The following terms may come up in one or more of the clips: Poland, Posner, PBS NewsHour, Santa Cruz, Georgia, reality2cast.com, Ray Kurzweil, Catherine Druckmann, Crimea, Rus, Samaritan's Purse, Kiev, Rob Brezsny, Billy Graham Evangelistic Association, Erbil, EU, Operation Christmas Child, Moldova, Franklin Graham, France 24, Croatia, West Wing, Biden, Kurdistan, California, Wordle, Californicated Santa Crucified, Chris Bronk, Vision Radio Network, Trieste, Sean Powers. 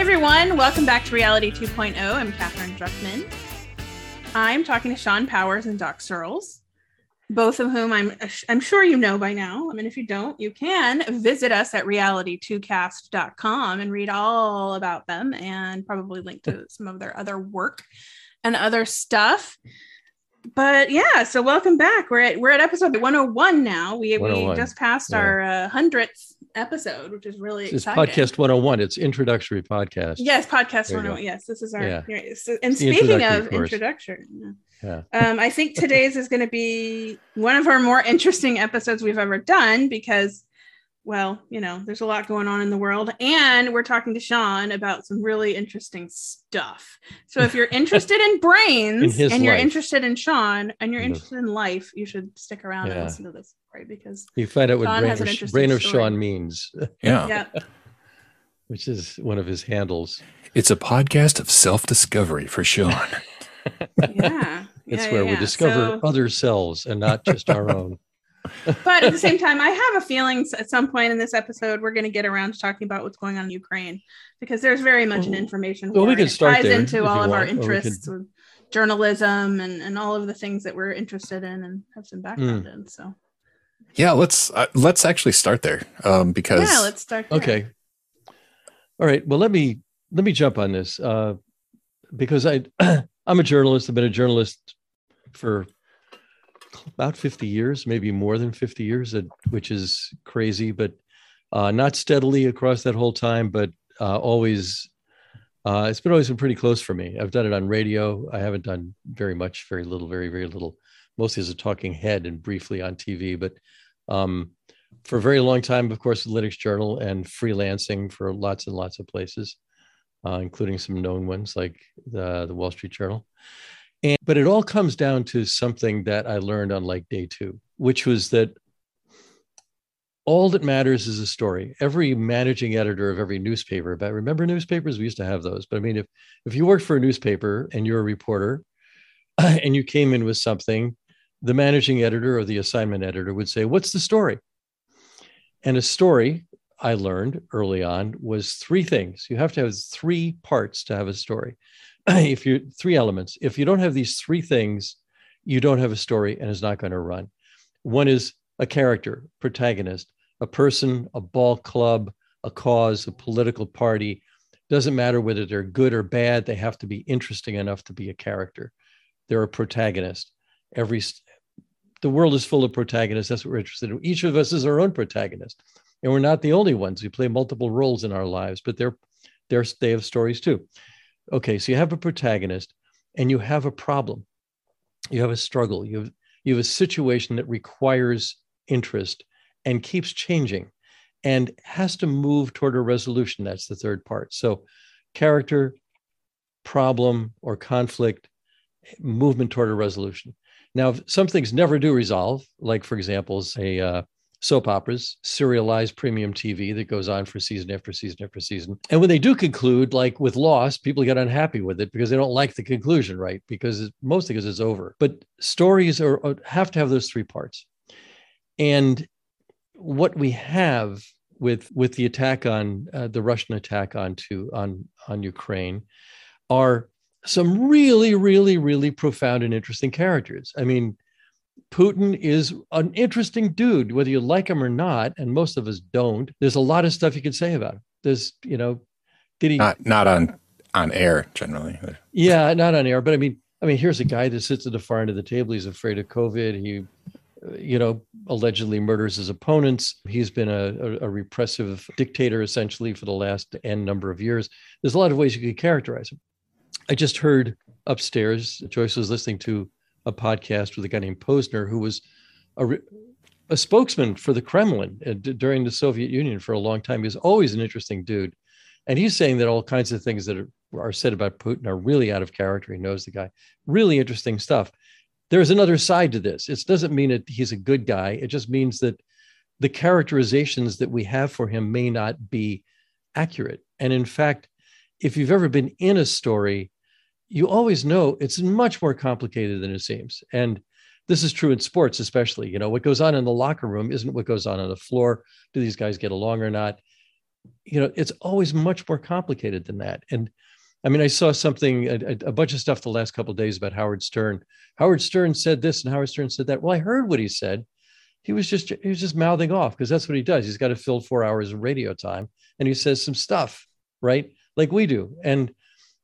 Hey everyone, welcome back to Reality 2.0. I'm Catherine Druckmann. I'm talking to Sean Powers and Doc Searles, both of whom I'm sure you know by now. I mean, if you don't, you can visit us at reality2cast.com and read all about them and probably link to some of their other work and other stuff. But yeah, so welcome back. We're at episode 101 now. We just passed our 100th episode, which is really exciting. Podcast 101. It's introductory podcast. Yes, podcast 101. Yes, this is our experience. And speaking of introduction, I think today's is going to be one of our more interesting episodes we've ever done because, well, you know, there's a lot going on in the world, and we're talking to Sean about some really interesting stuff. So if you're interested in brains and you're interested in Sean and you're interested in life, you should stick around and listen to this story because you find out what brain of Sean means. Yeah. Which is one of his handles. It's a podcast of self-discovery for Sean. It's where we discover other selves and not just our own. But at the same time, I have a feeling at some point in this episode, we're going to get around to talking about what's going on in Ukraine, because there's very much an information war. It ties into all of our interests with journalism and all of the things that we're interested in and have some background in. So, yeah, let's actually start there because let's start there. Okay. All right. Well, let me jump on this because I'm a journalist. I've been a journalist for about 50 years, maybe more than 50 years, which is crazy, but not steadily across that whole time, but it's always been pretty close for me. I've done it on radio. I haven't done very much, very little, very, very little, mostly as a talking head and briefly on TV, but for a very long time, of course, Linux Journal and freelancing for lots and lots of places, including some known ones like the Wall Street Journal. But it all comes down to something that I learned on like day two, which was that all that matters is a story. Every managing editor of every newspaper, but remember newspapers? We used to have those. But I mean, if you worked for a newspaper and you're a reporter and you came in with something, the managing editor or the assignment editor would say, what's the story? And a story, I learned early on, was three things. You have to have three parts to have a story. Three elements. If you don't have these three things, you don't have a story and it's not going to run. One is a character, protagonist, a person, a ball club, a cause, a political party. Doesn't matter whether they're good or bad. They have to be interesting enough to be a character. They're a protagonist. The world is full of protagonists. That's what we're interested in. Each of us is our own protagonist. And we're not the only ones. We play multiple roles in our lives, but they have stories too. Okay, so you have a protagonist and you have a problem. You have a struggle. You have a situation that requires interest and keeps changing and has to move toward a resolution. That's the third part. So character, problem or conflict, movement toward a resolution. Now, if some things never do resolve, like, for example, say soap operas, serialized premium TV that goes on for season after season after season. And when they do conclude, like with Lost, people get unhappy with it because they don't like the conclusion, right? Mostly because it's over. But stories have to have those three parts. And what we have with the attack on the Russian attack on Ukraine are some really, really, really profound and interesting characters. I mean, Putin is an interesting dude, whether you like him or not, and most of us don't. There's a lot of stuff you could say about him. There's, you know, did he not on air generally? Yeah, not on air, but I mean, here's a guy that sits at the far end of the table. He's afraid of COVID. He, you know, allegedly murders his opponents. He's been a repressive dictator essentially for the last n number of years. There's a lot of ways you could characterize him. I just heard upstairs, Joyce was listening to a podcast with a guy named Posner, who was a spokesman for the Kremlin during the Soviet Union for a long time. He was always an interesting dude. And he's saying that all kinds of things that are said about Putin are really out of character. He knows the guy. Really interesting stuff. There's another side to this. It doesn't mean that he's a good guy. It just means that the characterizations that we have for him may not be accurate. And in fact, if you've ever been in a story, you always know it's much more complicated than it seems. And this is true in sports, especially, you know, what goes on in the locker room isn't what goes on the floor. Do these guys get along or not? you know, it's always much more complicated than that. And I mean, I saw something, a bunch of stuff the last couple of days about Howard Stern. Howard Stern said this and Howard Stern said that. Well, I heard what he said. He was just mouthing off because that's what he does. He's got to fill 4 hours of radio time. And he says some stuff, right? Like we do. And,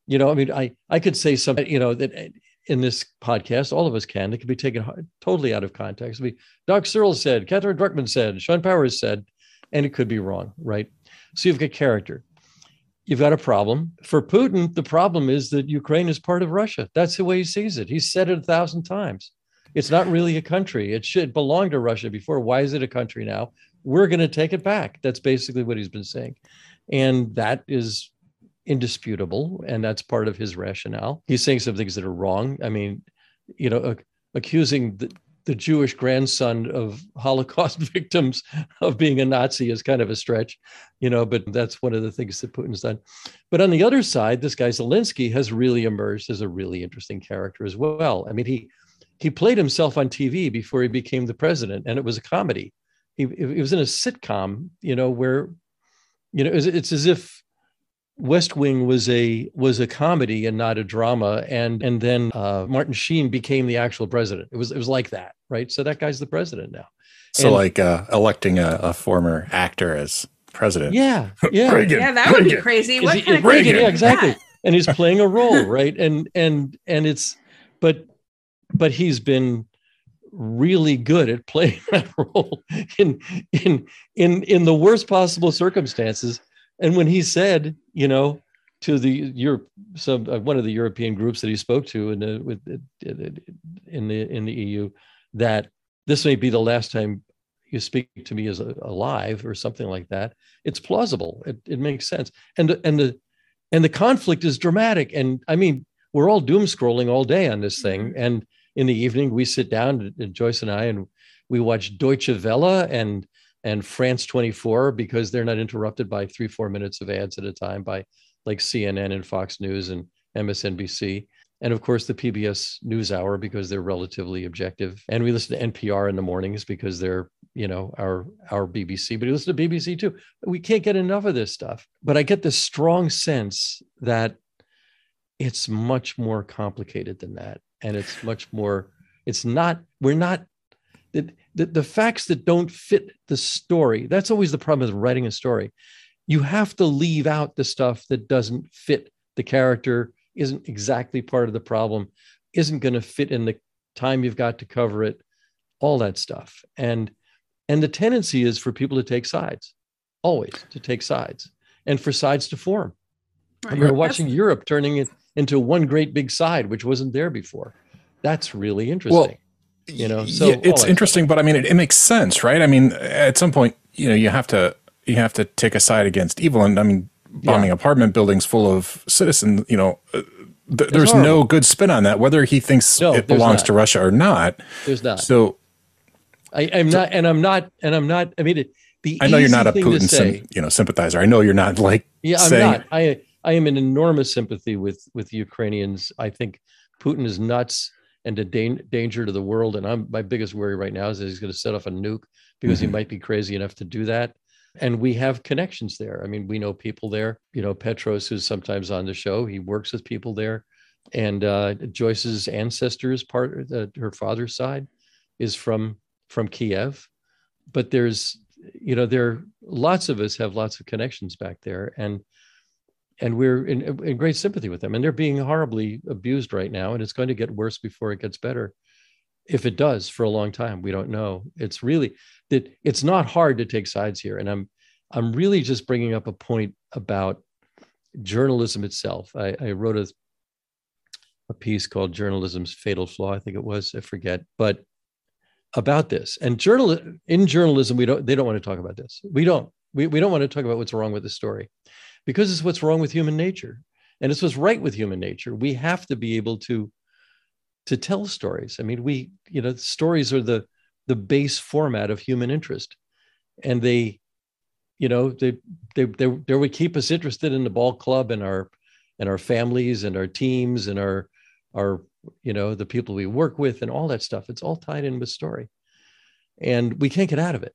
you know, I mean, I could say something, you know, that in this podcast, all of us can. It could be taken totally out of context. It'd be Doc Searles said, Catherine Druckmann said, Sean Powers said, and it could be wrong, right? So you've got character. You've got a problem. For Putin, the problem is that Ukraine is part of Russia. That's the way he sees it. He's said it 1,000 times. It's not really a country. It should belong to Russia before. Why is it a country now? We're going to take it back. That's basically what he's been saying. And that is indisputable. And that's part of his rationale. He's saying some things that are wrong. I mean, you know, accusing the Jewish grandson of Holocaust victims of being a Nazi is kind of a stretch, you know, but that's one of the things that Putin's done. But on the other side, this guy Zelensky has really emerged as a really interesting character as well. I mean, he played himself on TV before he became the president, and it was a comedy. It was in a sitcom, you know, where, you know, it's as if West Wing was a comedy and not a drama, and then Martin Sheen became the actual president. It was like that, right? So that guy's the president now. So and, like electing a former actor as president. Yeah, yeah, Reagan, yeah. That would be crazy. What kind of Reagan? Yeah, exactly. Yeah. And he's playing a role, right? And it's, but he's been really good at playing that role in the worst possible circumstances. And when he said, you know, to one of the European groups that he spoke to in the EU, that this may be the last time you speak to me as alive or something like that, it's plausible. It makes sense. And the conflict is dramatic. And I mean, we're all doom scrolling all day on this thing. And in the evening, we sit down, Joyce and I, and we watch Deutsche Welle and France 24, because they're not interrupted by 3-4 minutes of ads at a time by like CNN and Fox News and MSNBC. And of course the PBS NewsHour, because they're relatively objective. And we listen to NPR in the mornings because they're, you know, our BBC, but we listen to BBC too. We can't get enough of this stuff. But I get this strong sense that it's much more complicated than that. And it's much more, the facts that don't fit the story, that's always the problem with writing a story. You have to leave out the stuff that doesn't fit the character, isn't exactly part of the problem, isn't going to fit in the time you've got to cover it, all that stuff. And the tendency is for people to take sides, always to take sides, and for sides to form. Right. And we're watching Europe turning it into one great big side, which wasn't there before. That's really interesting. Well, you know, so yeah, it's interesting, but I mean, it makes sense, right? I mean, at some point, you know, you have to take a side against evil, and I mean, bombing apartment buildings full of citizens, you know, there's no good spin on that, whether he thinks it belongs to Russia or not. There's not. So I'm not. I mean, I know you're not a Putin, sympathizer. I know you're not like. Yeah, I'm saying, not. I am in enormous sympathy with the Ukrainians. I think Putin is nuts and a danger to the world. And my biggest worry right now is that he's going to set off a nuke, because he might be crazy enough to do that. And we have connections there. I mean, we know people there. You know, Petros, who's sometimes on the show, he works with people there. And Joyce's ancestors, her father's side, is from Kiev. But there's, you know, lots of us have lots of connections back there. And we're in great sympathy with them. And they're being horribly abused right now. And it's going to get worse before it gets better. If it does, for a long time, we don't know. It's really, it's not hard to take sides here. And I'm really just bringing up a point about journalism itself. I wrote a piece called Journalism's Fatal Flaw, I think it was, I forget, but about this. And in journalism, they don't want to talk about this. We don't want to talk about what's wrong with the story, because it's what's wrong with human nature, and it's what's right with human nature. We have to be able to tell stories. I mean, stories are the base format of human interest, and they would keep us interested in the ball club and our families and our teams and our you know, the people we work with and all that stuff. It's all tied in with story, and we can't get out of it.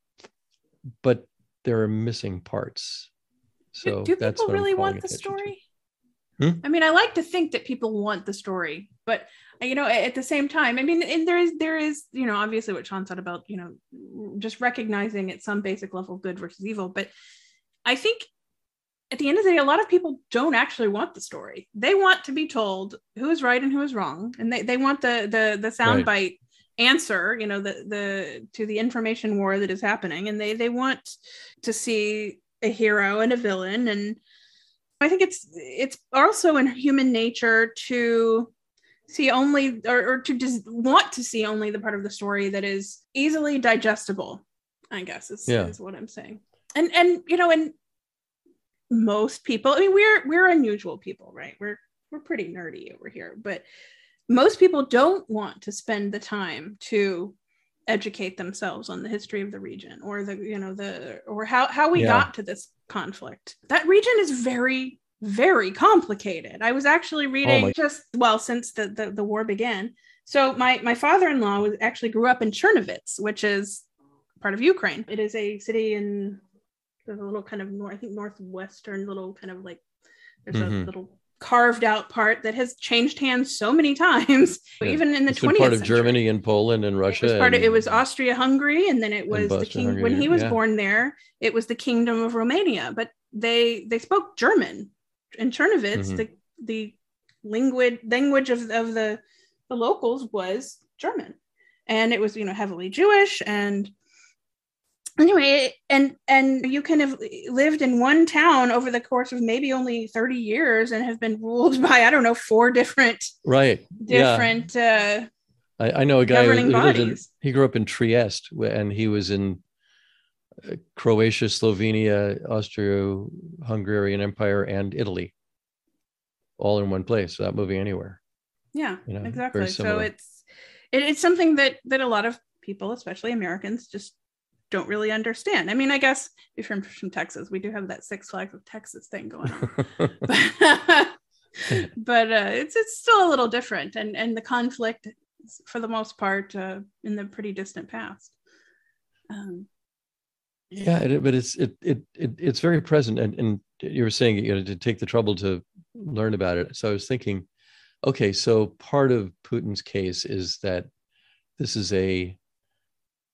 But there are missing parts. So do people really want the story? I mean, I like to think that people want the story, but you know, at the same time, I mean, and there is, you know, obviously what Sean said about, you know, just recognizing at some basic level good versus evil. But I think at the end of the day, a lot of people don't actually want the story. They want to be told who is right and who is wrong, and they want the soundbite right answer, you know, the to the information war that is happening, and they want to see a hero and a villain. And I think it's also in human nature to see only, or to just want to see only the part of the story that is easily digestible, I guess is what I'm saying. And you know, and most people, I mean, we're unusual people, right? We're pretty nerdy over here, but most people don't want to spend the time to educate themselves on the history of the region or the, you know, the, or how we got to this conflict. That region is very, very complicated. I was actually reading since the war began. So my father-in-law grew up in Chernivtsi, which is part of Ukraine. It is a city in a little kind of northwestern little kind of like, there's a little carved out part that has changed hands so many times, even in the 20th part of century. Germany and Poland and Russia. It was Austria-Hungary, and then it was the king when he was born there. It was the Kingdom of Romania, but they spoke German in Chernivtsi. The language of the locals was German, and it was, you know, heavily Jewish. And anyway, and you can have lived in one town over the course of maybe only 30 years and have been ruled by, I don't know, four different. Yeah. I know a guy who grew up in Trieste, and he was in Croatia, Slovenia, Austro-Hungarian Empire, and Italy, all in one place, without moving anywhere. Yeah, you know, exactly. So it's something that a lot of people, especially Americans, just don't really understand. I mean, I guess if you're from Texas, we do have that Six Flags of Texas thing going on, but it's still a little different. And the conflict is, for the most part, in the pretty distant past. But it's very present. And you were saying, you know, to take the trouble to learn about it. So I was thinking, okay, so part of Putin's case is that this is a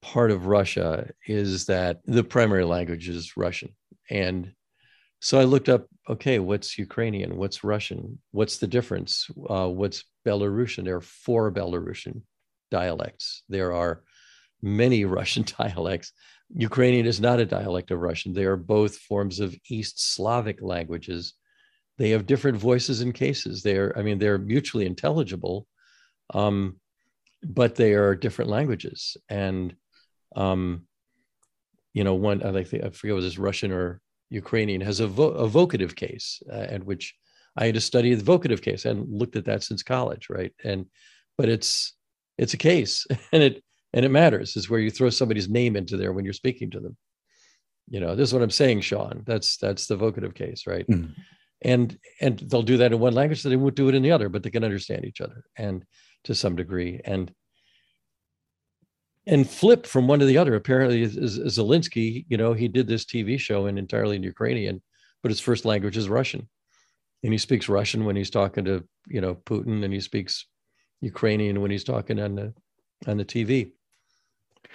part of Russia, is that the primary language is Russian. And so I looked up, okay, what's Ukrainian? What's Russian? What's the difference? What's Belarusian? There are 4 Belarusian dialects. There are many Russian dialects. Ukrainian is not a dialect of Russian. They are both forms of East Slavic languages. They have different voices and cases. They're mutually intelligible, but they are different languages. And you know, one, I forget was this Russian or Ukrainian, has a vocative case, at which I had to study the vocative case and looked at that since college, right? But it's a case, and it matters. Is where you throw somebody's name into there when you're speaking to them. You know, this is what I'm saying, Sean. That's the vocative case, right? Mm. And they'll do that in one language, so they won't do it in the other, but they can understand each other and to some degree, and flip from one to the other. Apparently, is Zelensky, you know, he did this TV show entirely in Ukrainian, but his first language is Russian. And he speaks Russian when he's talking to, you know, Putin, and he speaks Ukrainian when he's talking on the TV.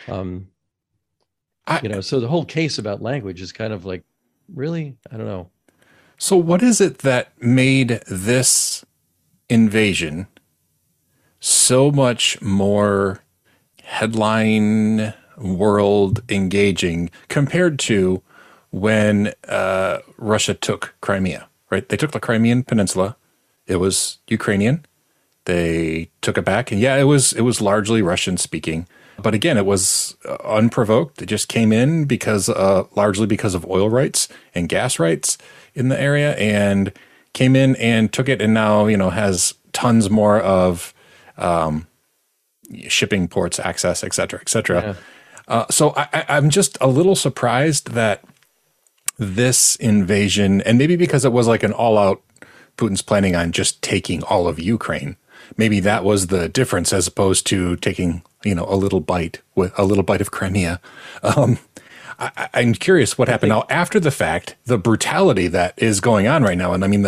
You know, so the whole case about language is kind of like, really? I don't know. So what is it that made this invasion so much more headline world engaging compared to when Russia took Crimea, right? They took the Crimean Peninsula. It was Ukrainian. They took it back. And yeah, it was largely Russian speaking. But again, it was unprovoked. It just came in because largely because of oil rights and gas rights in the area, and came in and took it, and now, you know, has tons more of shipping ports, access, et cetera, et cetera. Yeah. So I'm just a little surprised that this invasion, and maybe because it was like an all-out, Putin's planning on just taking all of Ukraine. Maybe that was the difference, as opposed to taking, you know, a little bite of Crimea. I'm curious what happened now after the fact, the brutality that is going on right now. And I mean,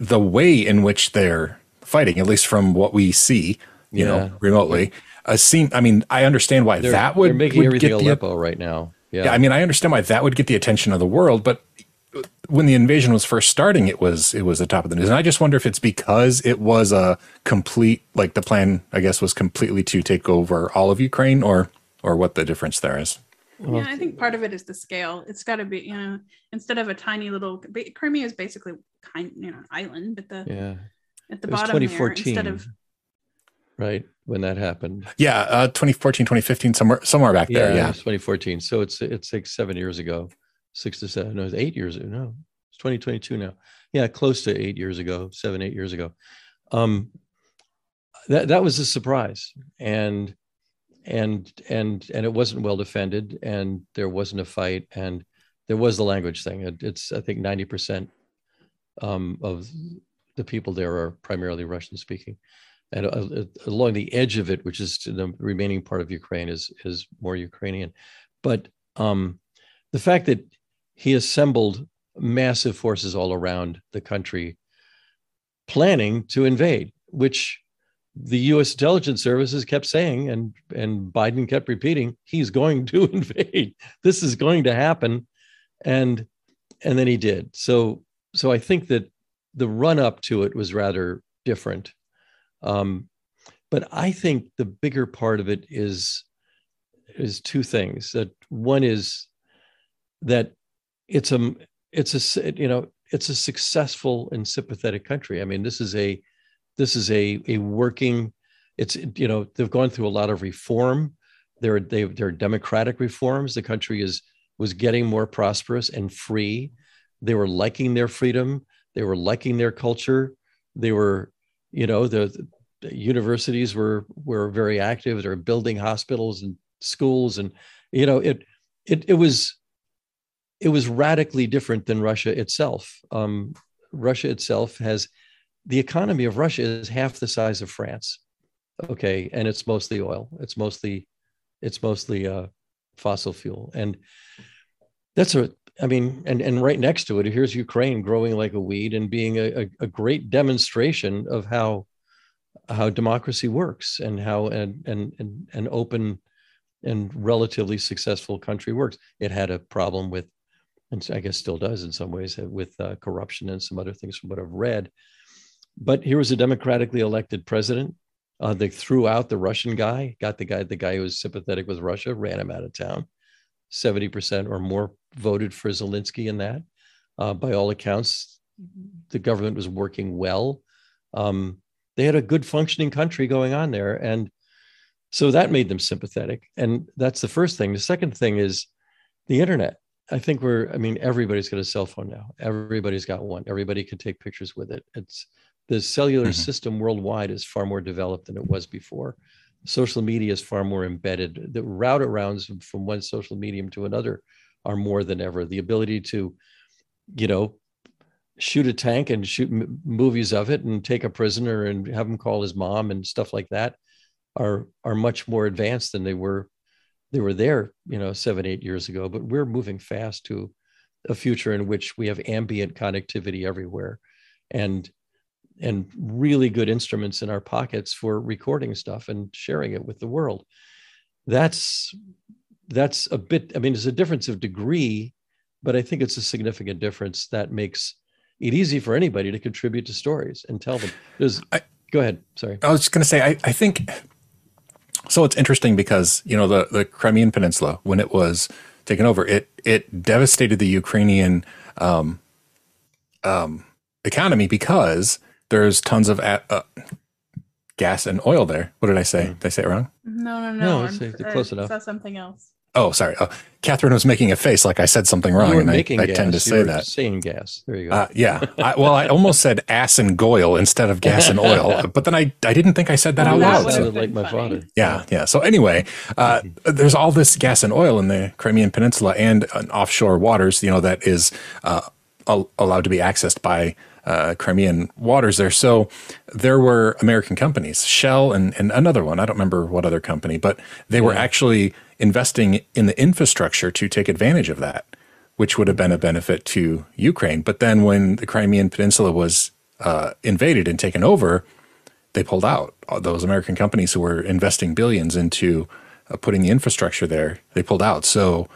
the way in which they're fighting, at least from what we see, you know, remotely, I mean, I understand why that would making everything Aleppo right now. Yeah, I mean, I understand why that would get the attention of the world, but when the invasion was first starting, it was the top of the news. And I just wonder if it's because it was a complete, like the plan, I guess, was completely to take over all of Ukraine, or what the difference there is. Well, yeah, I think part of it is the scale. It's got to be, you know, instead of a tiny little, Crimea is basically an island, but at the bottom there, instead of. Right. When that happened. Yeah. 2014, 2015, somewhere back there. Yeah. 2014. So it's like 7 years ago. 6 to 7. No, it's 8 years ago. No, it's 2022 now. Yeah. Close to 8 years ago, 7, 8 years ago. That was a surprise. And it wasn't well defended, and there wasn't a fight, and there was the language thing. It's, I think 90% of the people there are primarily Russian speaking. And along the edge of it, which is the remaining part of Ukraine, is more Ukrainian. But the fact that he assembled massive forces all around the country planning to invade, which the U.S. intelligence services kept saying, and Biden kept repeating, he's going to invade. This is going to happen. And then he did. So I think that the run up to it was rather different. But I think the bigger part of it is two things. That one is that it's a successful and sympathetic country. I mean, this is a working. It's, you know, they've gone through a lot of reform. There are democratic reforms. The country was getting more prosperous and free. They were liking their freedom. They were liking their culture. They were, you know, the universities were very active. They were building hospitals and schools, and you know, it was radically different than Russia itself. Russia itself has. The economy of Russia is half the size of France, okay, and it's mostly oil. It's mostly fossil fuel, and that's a. I mean, and right next to it, here's Ukraine growing like a weed and being a great demonstration of how democracy works and how an open and relatively successful country works. It had a problem with, and I guess still does in some ways, with corruption and some other things from what I've read. But here was a democratically elected president. They threw out the Russian guy, got the guy who was sympathetic with Russia, ran him out of town. 70% or more voted for Zelensky in that. By all accounts, the government was working well. They had a good functioning country going on there. And so that made them sympathetic. And that's the first thing. The second thing is the internet. I mean, everybody's got a cell phone now. Everybody's got one. Everybody can take pictures with it. The cellular system worldwide is far more developed than it was before. Social media is far more embedded. The route arounds from one social medium to another are more than ever. The ability to, you know, shoot a tank and shoot movies of it and take a prisoner and have him call his mom and stuff like that are much more advanced than they were. They were there, you know, 7, 8 years ago, but we're moving fast to a future in which we have ambient connectivity everywhere and really good instruments in our pockets for recording stuff and sharing it with the world. That's a bit, I mean, it's a difference of degree, but I think it's a significant difference that makes it easy for anybody to contribute to stories and tell them. Go ahead, sorry. I was just gonna say, I think, so it's interesting because, you know, the Crimean Peninsula, when it was taken over, it devastated the Ukrainian economy because there's tons of gas and oil there. What did I say? Did I say it wrong? No. Close enough. I saw something else. Oh, sorry. Oh, Catherine was making a face like I said something wrong. You were making gas. I tend to say that. Saying gas. There you go. Yeah. I almost said ass and goil instead of gas and oil, but then I didn't think I said that out loud. That would have been like my father. Yeah. So anyway, there's all this gas and oil in the Crimean Peninsula and offshore waters, you know, that is allowed to be accessed by Crimean waters there. So there were American companies, Shell and another one, I don't remember what other company, but they were actually investing in the infrastructure to take advantage of that, which would have been a benefit to Ukraine. But then when the Crimean Peninsula was invaded and taken over, they pulled out. Those American companies who were investing billions into putting the infrastructure there, they pulled out. So,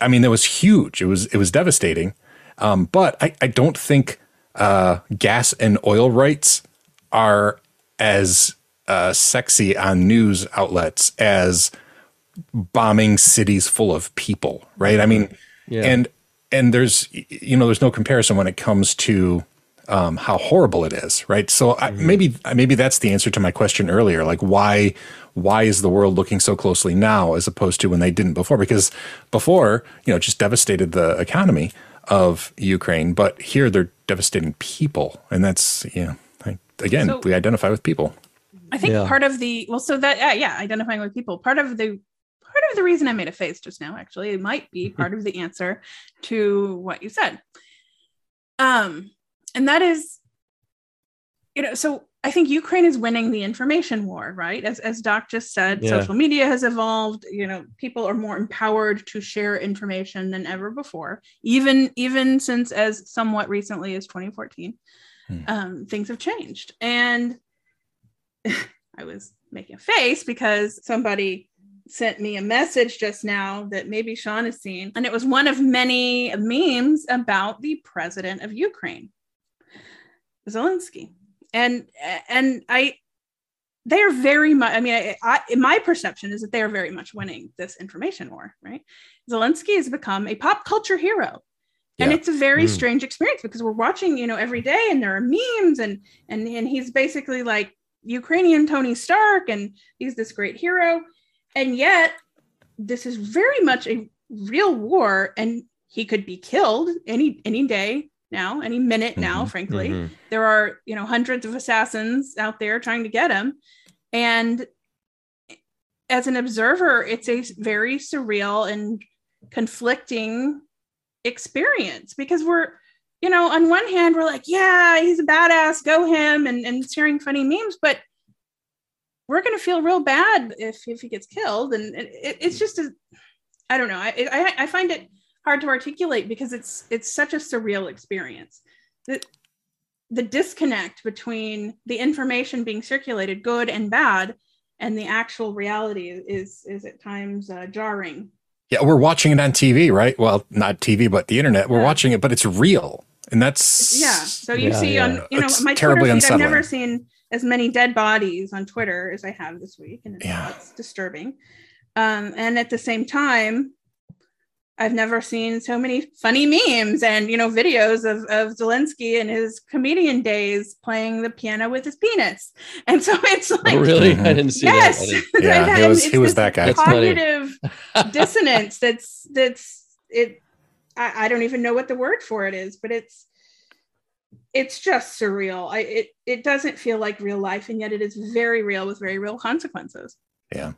I mean, that was huge. It was devastating. But I don't think gas and oil rights are as sexy on news outlets as bombing cities full of people, right? I mean, and there's, you know, there's no comparison when it comes to how horrible it is, right? So maybe that's the answer to my question earlier, like why is the world looking so closely now as opposed to when they didn't before? Because before, you know, it just devastated the economy of Ukraine, but here they're devastating people, and that's, you know, again, so we identify with people. I think part of the identifying with people, part of the reason I made a face just now, actually, it might be part of the answer to what you said. And that is, you know, so I think Ukraine is winning the information war, right? As Doc just said, social media has evolved. You know, people are more empowered to share information than ever before, even since as somewhat recently as 2014. Things have changed. And I was making a face because somebody sent me a message just now that maybe Sean has seen. And it was one of many memes about the president of Ukraine, Zelensky. And they are very much, I mean, my perception is that they are very much winning this information war, right? Zelensky has become a pop culture hero. And it's a very strange experience because we're watching, you know, every day, and there are memes and he's basically like Ukrainian Tony Stark, and he's this great hero. And yet this is very much a real war, and he could be killed any day now, any minute now, frankly. There are, you know, hundreds of assassins out there trying to get him. And as an observer, it's a very surreal and conflicting experience, because we're, you know, on one hand we're like, yeah, he's a badass, go him, and sharing funny memes, but we're going to feel real bad if he gets killed. And it's just I don't know, I find it hard to articulate because it's such a surreal experience. The disconnect between the information being circulated, good and bad, and the actual reality is at times jarring. Yeah, we're watching it on TV, right? Well, not TV, but the internet. We're watching it, but it's real, and that's So you see on, you know, it's my Twitter feed, unsettling. I've never seen as many dead bodies on Twitter as I have this week, and it's disturbing. And at the same time, I've never seen so many funny memes and, you know, videos of Zelensky in his comedian days playing the piano with his penis. And so it's like, oh, really? I didn't see that. Yeah, he was that guy. Cognitive dissonance. That's it. I don't even know what the word for it is, but it's just surreal. It doesn't feel like real life, and yet it is very real with very real consequences. Yeah.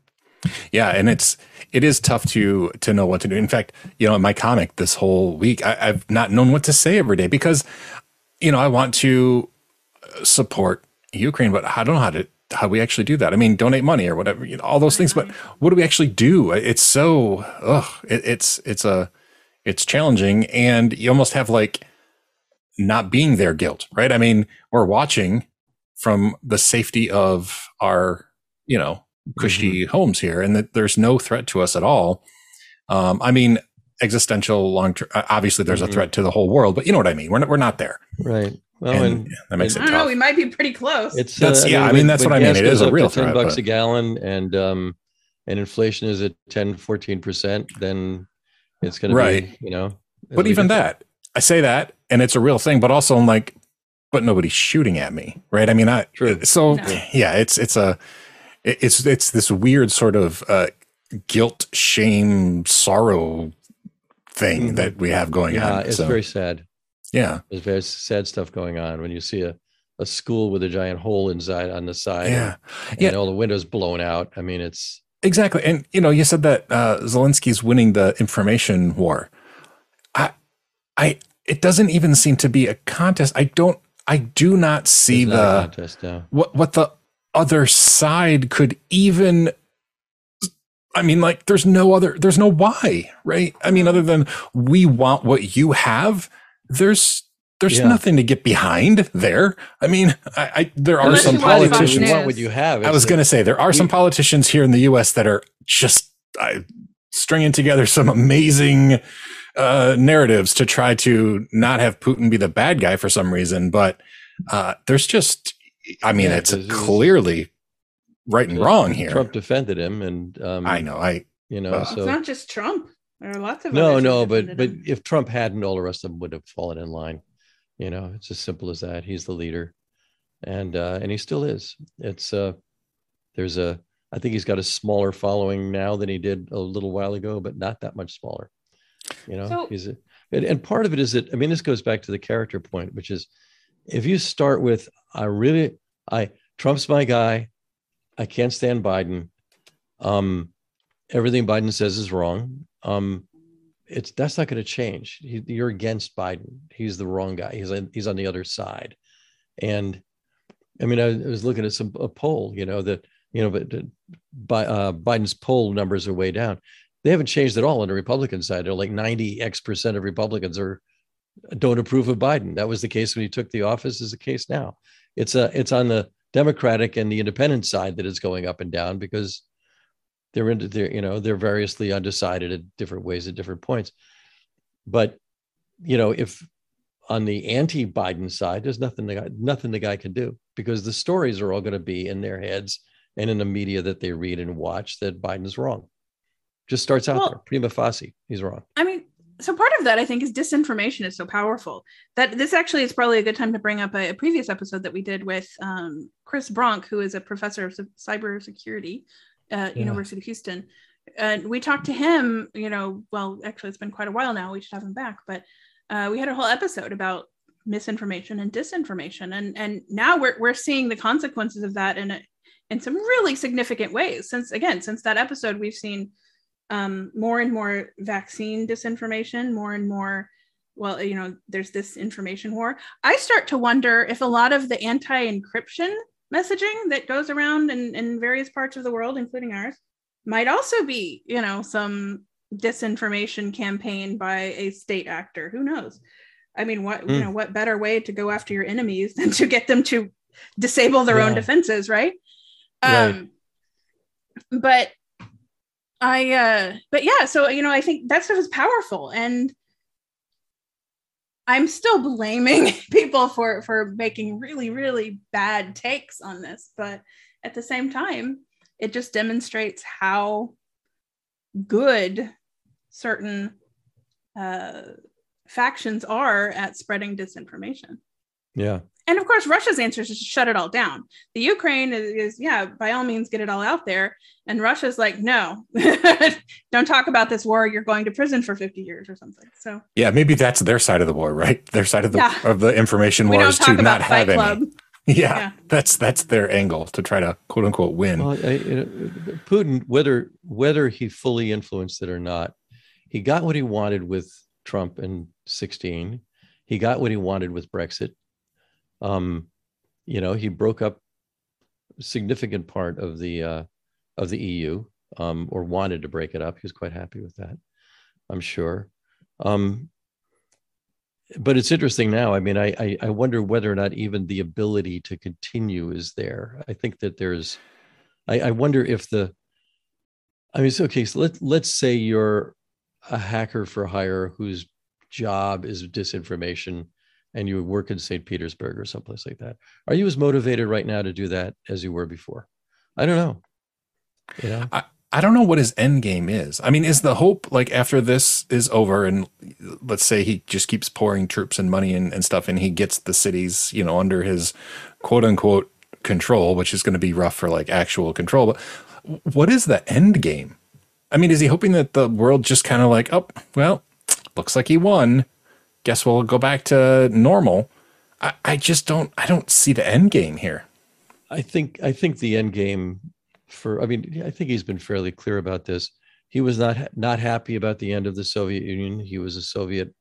Yeah, and it is tough to know what to do. In fact, you know, in my comic this whole week, I've not known what to say every day because, you know, I want to support Ukraine, but I don't know how we actually do that. I mean, donate money or whatever, you know, all those things. But what do we actually do? It's so it's challenging, and you almost have like not being there guilt, right? I mean, we're watching from the safety of our, you know, cushy homes here, and that there's no threat to us at all. I mean, existential long-term, obviously there's a threat to the whole world, but you know what I mean? We're not there. Right. Well, and that makes it tough. I don't know. We might be pretty close. That's what I mean. It is a real threat. $10 a gallon and inflation is at 10, 14%, then it's going to be, you know. But even that, I say that, and it's a real thing, but also I'm like, but nobody's shooting at me. Right. I mean, it's this weird sort of guilt, shame, sorrow thing that we have going on. It's very sad. Yeah. There's very sad stuff going on when you see a school with a giant hole inside on the side. Yeah. And all the windows blown out. I mean, it's. Exactly. And, you know, you said that Zelensky's winning the information war. I it doesn't even seem to be a contest. I do not see the contest, no. What the other side could even. I mean, like, there's no why, right? I mean, other than we want what you have, there's nothing to get behind there. I mean, there are some politicians. You want what you have. I was going to say there are some politicians here in the U.S. that are just stringing together some amazing narratives to try to not have Putin be the bad guy for some reason. But there's just, I mean, it's clearly right and wrong here. Trump defended him, and I know, it's not just Trump. There are lots of but if Trump hadn't, all the rest of them would have fallen in line. You know, it's as simple as that. He's the leader, and he still is. It's I think he's got a smaller following now than he did a little while ago, but not that much smaller. You know, and part of it is that, I mean, this goes back to the character point, which is, if you start with Trump's my guy, I can't stand Biden. Everything Biden says is wrong. That's not going to change. You're against Biden. He's the wrong guy. He's on the other side. And I mean, I was looking at a poll, but Biden's poll numbers are way down. They haven't changed at all on the Republican side. They're like 90% of Republicans don't approve of Biden. That was the case when he took the office. Is the case now. It's on the Democratic and the independent side that is going up and down, because they're variously undecided at different ways at different points. But if on the anti-Biden side, there's nothing the guy can do, because the stories are all going to be in their heads and in the media that they read and watch that Biden's wrong. Just starts out there, prima facie, he's wrong. I mean, so part of that, I think, is disinformation is so powerful that this actually is probably a good time to bring up a previous episode that we did with Chris Bronk, who is a professor of cybersecurity at University of Houston. And we talked to him, actually it's been quite a while now. We should have him back. But we had a whole episode about misinformation and disinformation. And now we're seeing the consequences of that in some really significant ways. Since that episode, we've seen more and more vaccine disinformation, more and more, there's this information war. I start to wonder if a lot of the anti-encryption messaging that goes around in various parts of the world, including ours, might also be, some disinformation campaign by a state actor. Who knows? I mean, what better way to go after your enemies than to get them to disable their own defenses, right? Right. But I think that stuff is powerful, and I'm still blaming people for making really, really bad takes on this. But at the same time, it just demonstrates how good certain factions are at spreading disinformation. Yeah. And of course, Russia's answer is to shut it all down. The Ukraine is by all means, get it all out there. And Russia's like, no, don't talk about this war. You're going to prison for 50 years or something. So yeah, maybe that's their side of the war, right? Their side of the information war is to not have any. Yeah, that's their angle to try to quote unquote win. Well, Putin, whether he fully influenced it or not, he got what he wanted with Trump in 2016. He got what he wanted with Brexit. He broke up a significant part of the EU, or wanted to break it up. He was quite happy with that, I'm sure. But it's interesting now. I mean, I wonder whether or not even the ability to continue is there. I think that there's, I wonder if let's say you're a hacker for hire whose job is disinformation, and you work in St. Petersburg or someplace like that. Are you as motivated right now to do that as you were before? I don't know. I don't know what his end game is. I mean, is the hope like after this is over, and let's say he just keeps pouring troops and money and stuff, and he gets the cities, under his quote unquote control, which is going to be rough for like actual control. But what is the end game? I mean, is he hoping that the world just kind of like, oh, well, looks like he won. Guess we'll go back to normal. I don't see the end game here. I think the end game I think he's been fairly clear about this. He was not happy about the end of the Soviet Union. He was a Soviet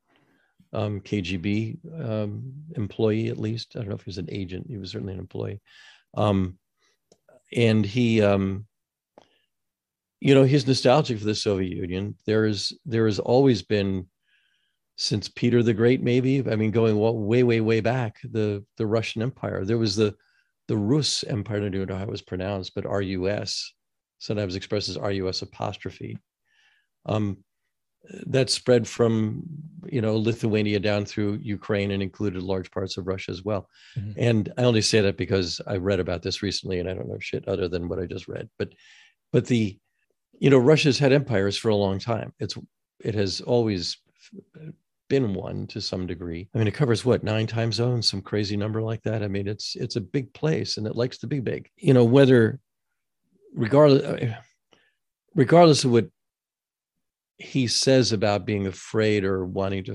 KGB employee, at least. I don't know if he was an agent. He was certainly an employee. And he, you know, he's nostalgic for the Soviet Union. There has always been, since Peter the Great, maybe, I mean, going way, way, way back, the Russian Empire. There was the Rus Empire. I don't know how it was pronounced, but R-U-S, sometimes expresses R-U-S apostrophe. That spread from, you know, Lithuania down through Ukraine and included large parts of Russia as well. Mm-hmm. And I only say that because I read about this recently and I don't know shit other than what I just read. But the, you know, Russia's had empires for a long time. It has always been one to some degree. I mean, it covers what, 9 time zones, some crazy number like that. I mean, it's a big place and it likes to be big. You know, whether regardless of what he says about being afraid or wanting to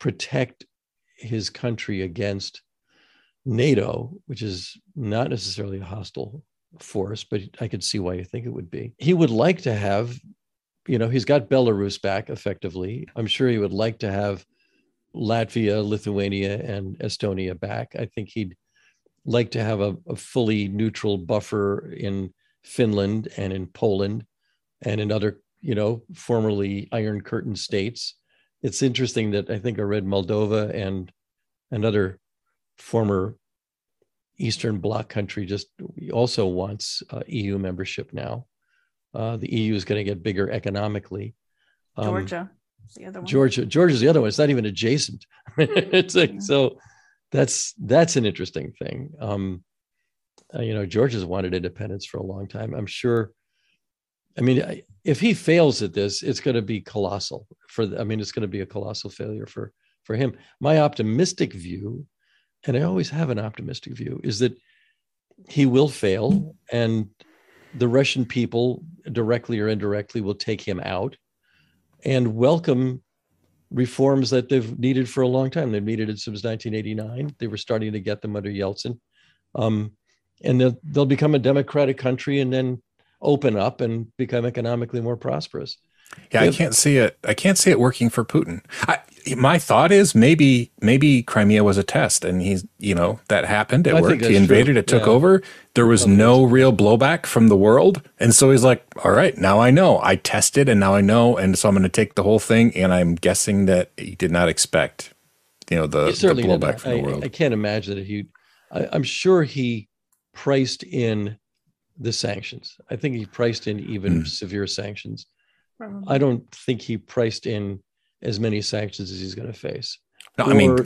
protect his country against NATO, which is not necessarily a hostile force, but I could see why you think it would be. He would like to have, you know, he's got Belarus back effectively. I'm sure he would like to have Latvia, Lithuania, and Estonia back. I think he'd like to have a fully neutral buffer in Finland and in Poland and in other, you know, formerly Iron Curtain states. It's interesting that I think I read Moldova and another former Eastern Bloc country just also wants EU membership now. The EU is going to get bigger economically. Georgia is the other one. Georgia is the other one. It's not even adjacent. It's like, yeah. So that's an interesting thing. You know, Georgia's wanted independence for a long time. I'm sure. I mean, if he fails at this, it's going to be colossal. It's going to be a colossal failure for him. My optimistic view, and I always have an optimistic view, is that he will fail and the Russian people, directly or indirectly, will take him out and welcome reforms that they've needed for a long time. They've needed it since 1989. They were starting to get them under Yeltsin. And they'll become a democratic country and then open up and become economically more prosperous. Yeah, I can't see it working for Putin. My thought is maybe Crimea was a test, and he's, you know, that happened. It worked. He invaded. True. It took over. There was no real blowback from the world, and so he's like, "All right, now I know. I tested, and now I know, and so I'm going to take the whole thing." And I'm guessing that he did not expect, you know, the blowback from the world. I can't imagine that he. I'm sure he priced in the sanctions. I think he priced in even severe sanctions. I don't think he priced in as many sanctions as he's going to face. No, I mean,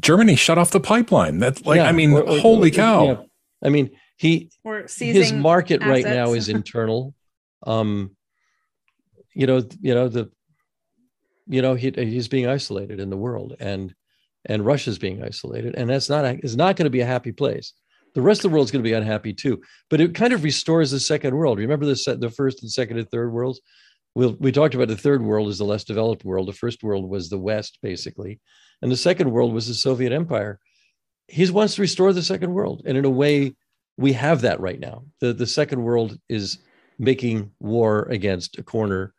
Germany shut off the pipeline. That's like, yeah, I mean, or, holy cow. Yeah. I mean, his market assets right now is internal. He's being isolated in the world, and Russia's being isolated. And it's not going to be a happy place. The rest of the world's going to be unhappy too, but it kind of restores the second world. Remember the first and second and third worlds? We talked about the third world as the less developed world. The first world was the West, basically. And the second world was the Soviet Empire. He wants to restore the second world. And in a way, we have that right now. The second world is making war against a wannabe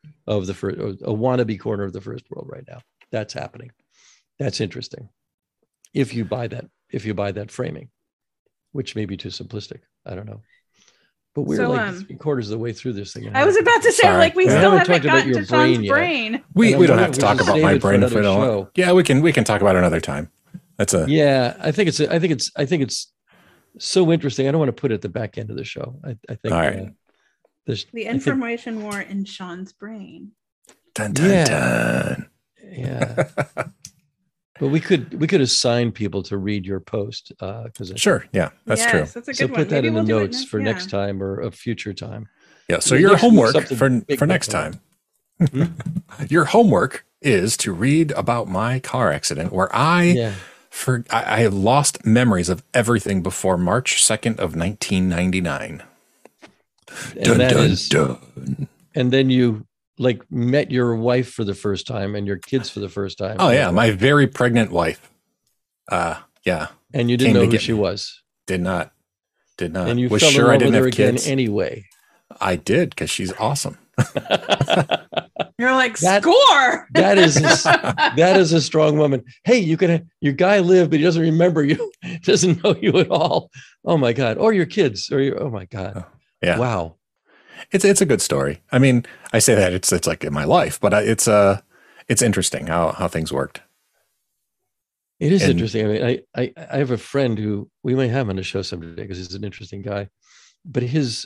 corner of the first world right now. That's happening. That's interesting. If you buy that framing, which may be too simplistic. I don't know. But we're 3/4 of the way through this thing. I was about to say, still haven't gotten to Sean's brain. We don't have to talk about my brain if we don't. Yeah, we can talk about it another time. I think it's so interesting. I don't want to put it at the back end of the show. I think all right. The information war in Sean's brain. Dun dun dun. Yeah. But we could assign people to read your post. Sure. Yeah, that's true. That's a good one. Put that in the notes for next time or a future time. Yeah. So your homework for next time. Your homework is to read about my car accident where I have lost memories of everything before March 2nd of 1999. Dun, dun, dun. And then you met your wife for the first time and your kids for the first time. Oh yeah, my very pregnant wife. Yeah. And you didn't know who she was. Did not. And you was fell sure in love I didn't with her have again kids. Anyway. I did, because she's awesome. You're like, score. That is a strong woman. Hey, you can, your guy lived, but he doesn't remember you, doesn't know you at all. Oh my God. Or your kids, or your, oh my God. Oh, yeah. Wow. It's a good story. I mean, I say that it's like in my life, but it's interesting how things worked. It is interesting. I mean, I have a friend who we may have on the show someday because he's an interesting guy, but his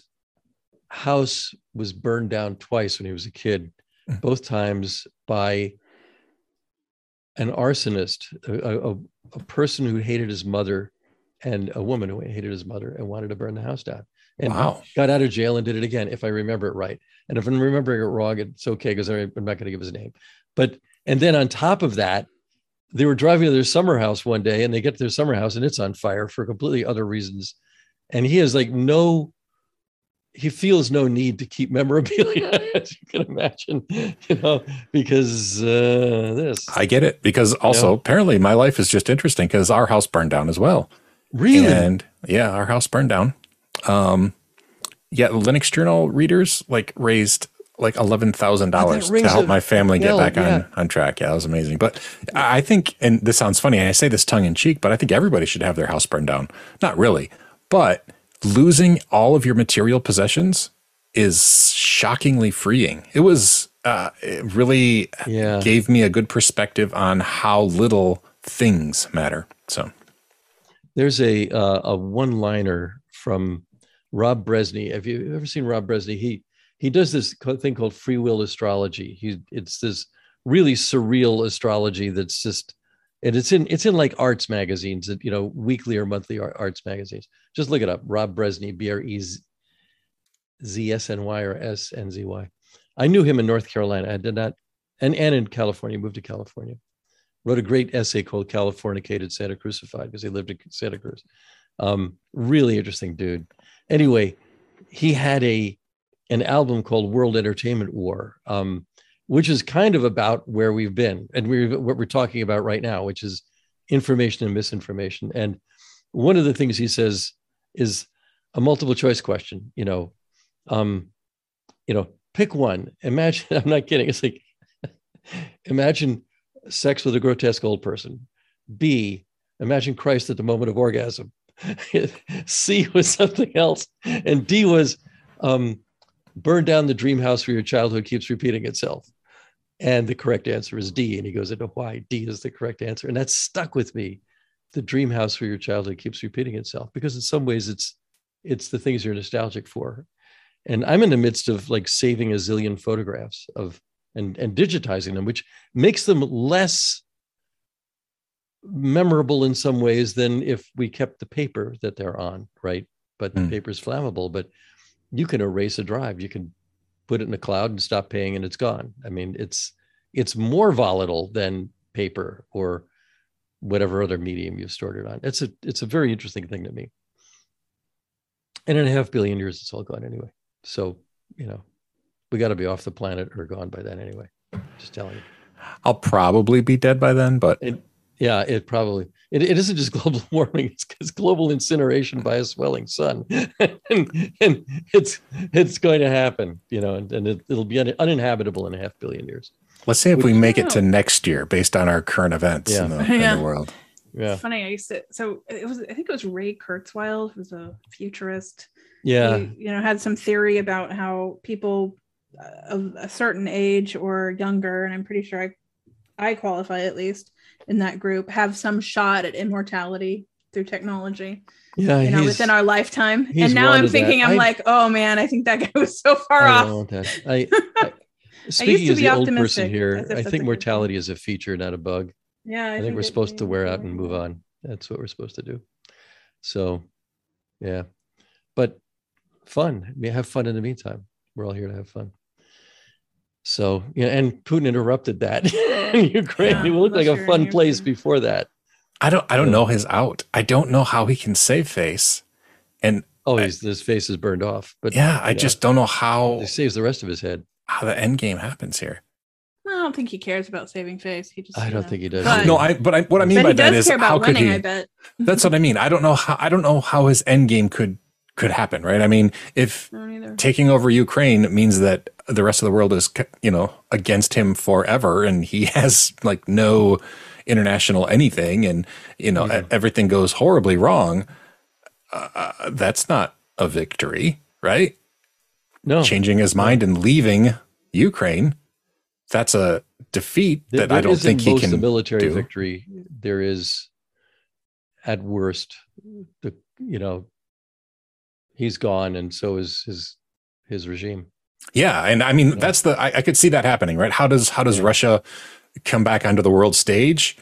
house was burned down twice when he was a kid, both times by an arsonist, a person who hated his mother and a woman who hated his mother and wanted to burn the house down. And wow. Got out of jail and did it again, if I remember it right. And if I'm remembering it wrong, it's okay because I'm not going to give his name. But, and then on top of that, they were driving to their summer house one day and they get to their summer house and it's on fire for completely other reasons. And he has like he feels no need to keep memorabilia, as you can imagine, you know, because this. I get it. Because also, apparently my life is just interesting because our house burned down as well. Really? And yeah, our house burned down. Yeah, Linux Journal readers like raised like $11,000 to help my family get back on track. Yeah, that was amazing. But I think, and this sounds funny, and I say this tongue in cheek, but I think everybody should have their house burned down. Not really, but losing all of your material possessions is shockingly freeing. It was it really gave me a good perspective on how little things matter. So there's a one-liner from Rob Brezsny. Have you ever seen Rob Brezsny? He does this thing called free will astrology. It's this really surreal astrology that's just, and it's in like arts magazines, you know, weekly or monthly arts magazines. Just look it up. Rob Brezsny, BREZSNY or SNZY. I knew him in North Carolina. I did not, and in California, moved to California. Wrote a great essay called Californicated, Santa Crucified, because he lived in Santa Cruz. Really interesting dude. Anyway, he had an album called World Entertainment War, which is kind of about where we've been and what we're talking about right now, which is information and misinformation. And one of the things he says is a multiple choice question. Pick one. Imagine, I'm not kidding. It's like, imagine sex with a grotesque old person. B, imagine Christ at the moment of orgasm. C was something else. And D was, burn down the dream house where your childhood keeps repeating itself. And the correct answer is D. And he goes into why D is the correct answer. And that's stuck with me. The dream house where your childhood keeps repeating itself, because in some ways it's the things you're nostalgic for. And I'm in the midst of like saving a zillion photographs of, and digitizing them, which makes them less memorable in some ways than if we kept the paper that they're on. Right. But the paper's flammable, but you can erase a drive. You can put it in the cloud and stop paying and it's gone. I mean, it's more volatile than paper or whatever other medium you've stored it on. It's a very interesting thing to me. And in 500 million years, it's all gone anyway. So, we got to be off the planet or gone by then anyway. Just telling you. I'll probably be dead by then, but... It isn't just global warming. It's global incineration by a swelling sun. and it's going to happen, and it'll be uninhabitable in 500 million years. Let's say if we make it to next year based on our current events in the world. Yeah. It's funny. I think it was Ray Kurzweil, who's a futurist. Yeah. He, had some theory about how people of a certain age or younger, and I'm pretty sure I qualify at least in that group, have some shot at immortality through technology, within our lifetime. And now I'm thinking, that. I'm like, oh man, I think that guy was so far off. Speaking as the old person here, I think mortality is a feature, not a bug. Yeah. I think we're supposed to wear out and move on. That's what we're supposed to do. So, yeah, but fun. We have fun in the meantime. We're all here to have fun. So, and Putin interrupted that in Ukraine. It looked like a fun place before that. I don't know his out. I don't know how he can save face. And his face is burned off. But I just don't know how he saves the rest of his head. How the end game happens here. Well, I don't think he cares about saving face. He just. I don't think he does. But, what I mean by that is how could he? That's what I mean. I don't know how his end game could could happen, right? I mean, if taking over Ukraine means that the rest of the world is, you know, against him forever, and he has like no international anything, and, you know, everything goes horribly wrong, that's not a victory, right? No. Changing his mind and leaving Ukraine, that's a defeat that I don't think he can do. Military victory. There is, at worst, the, you know, he's gone, and so is his regime. Yeah, and I mean, that's the I could see that happening, right? How does Russia come back onto the world stage?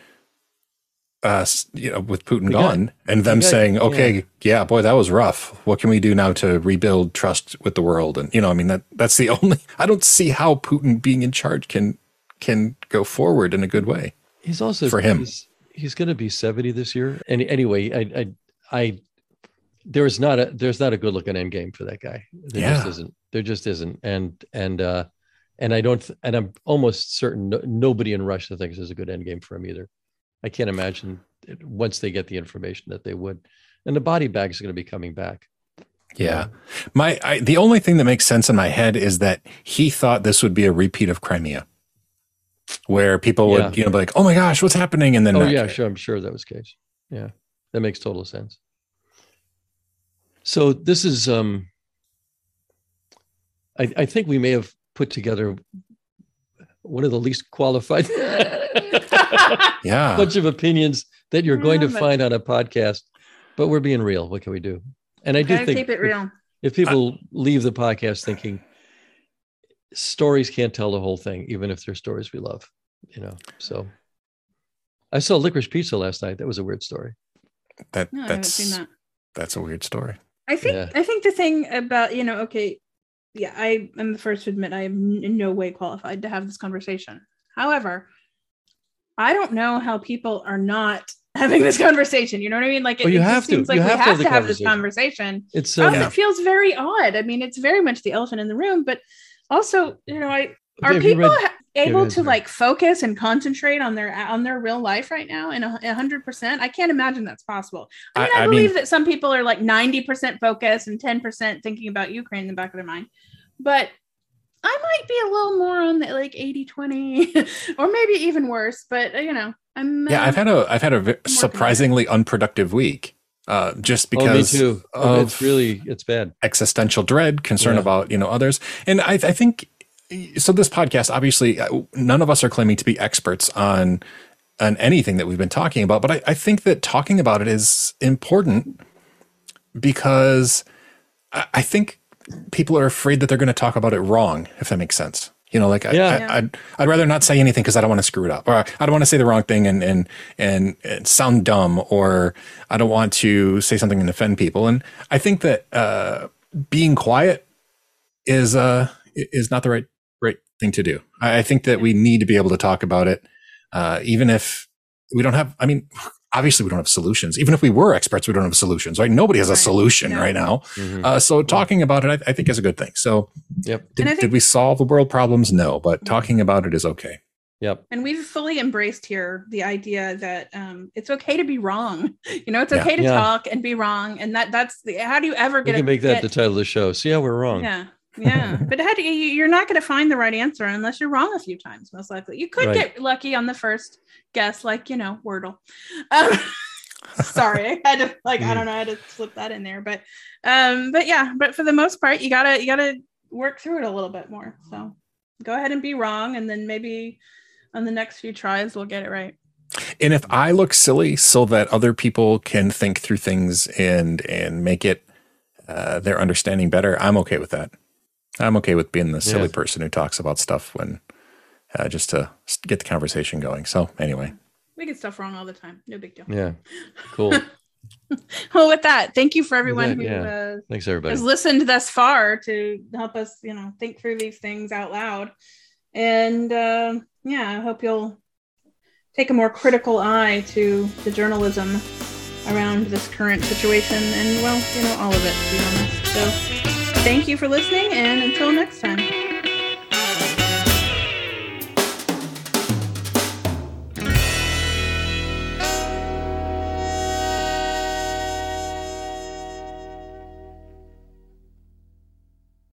You know, with Putin gone, and them saying, "Okay, yeah, boy, that was rough. What can we do now to rebuild trust with the world?" And, you know, I mean, that's the only. I don't see how Putin being in charge can go forward in a good way. He's also for him. He's going to be 70 this year, and anyway, there's not a good looking end game for that guy. There just isn't, and I don't, and I'm almost certain nobody in Russia thinks there's a good end game for him either. I can't imagine once they get the information that they would, and the body bag is going to be coming back. Yeah. The only thing that makes sense in my head is that he thought this would be a repeat of Crimea, where people would, you know, be like, "Oh my gosh, what's happening?" And then, sure. I'm sure that was the case. Yeah. That makes total sense. So this is, I think we may have put together one of the least qualified bunch of opinions that you're going to find on a podcast, but we're being real. What can we do? And I do think keep it real. If people leave the podcast thinking stories can't tell the whole thing, even if they're stories we love, you know. So I saw Licorice Pizza last night. That was a weird story. I haven't seen that. That's a weird story. I think the thing about, you know, I am the first to admit I am in no way qualified to have this conversation. However, I don't know how people are not having this conversation. You know what I mean? Like, it just seems like we have to have this conversation. It's it feels very odd. I mean, it's very much the elephant in the room, but also, you know, are people able to like focus and concentrate on their real life right now? And 100%, I can't imagine that's possible. I mean, I believe that some people are like 90% focused and 10% thinking about Ukraine in the back of their mind, but I might be a little more on the like 80-20 or maybe even worse, but you know, I'm I've had a surprisingly unproductive week just because of it's bad existential dread, concern about, you know, others. And I think so this podcast, obviously none of us are claiming to be experts on anything that we've been talking about, but I think that talking about it is important because I think people are afraid that they're going to talk about it wrong, if that makes sense. You know, like I'd rather not say anything because I don't want to screw it up, or I don't want to say the wrong thing and sound dumb, or I don't want to say something and offend people. And I think that being quiet is not the right thing to do. I think that we need to be able to talk about it, even if we don't have. I mean, obviously, we don't have solutions. Even if we were experts, we don't have solutions, right? Nobody has a solution right now. Mm-hmm. So talking about it, I think is a good thing. So did we solve the world problems? No, but talking about it is okay. Yep. And we've fully embraced here the idea that it's okay to be wrong. You know, it's okay to talk and be wrong. And that's how do you ever get to make that the title of the show? See how we're wrong. Yeah. Yeah. But you're not going to find the right answer unless you're wrong a few times, most likely. You could get lucky on the first guess, like, you know, Wordle. Sorry, I had to I don't know how to slip that in there, but for the most part, you gotta work through it a little bit more. So go ahead and be wrong, and then maybe on the next few tries we'll get it right. And if I look silly so that other people can think through things and make it their understanding better, I'm okay with that. I'm okay with being the silly person who talks about stuff when just to get the conversation going. So anyway, we get stuff wrong all the time. No big deal. Yeah. Cool. Well, with that, thank you for everyone who thanks everybody has listened thus far to help us, you know, think through these things out loud. And I hope you'll take a more critical eye to the journalism around this current situation and, well, you know, all of it, to be honest. So thank you for listening, and until next time.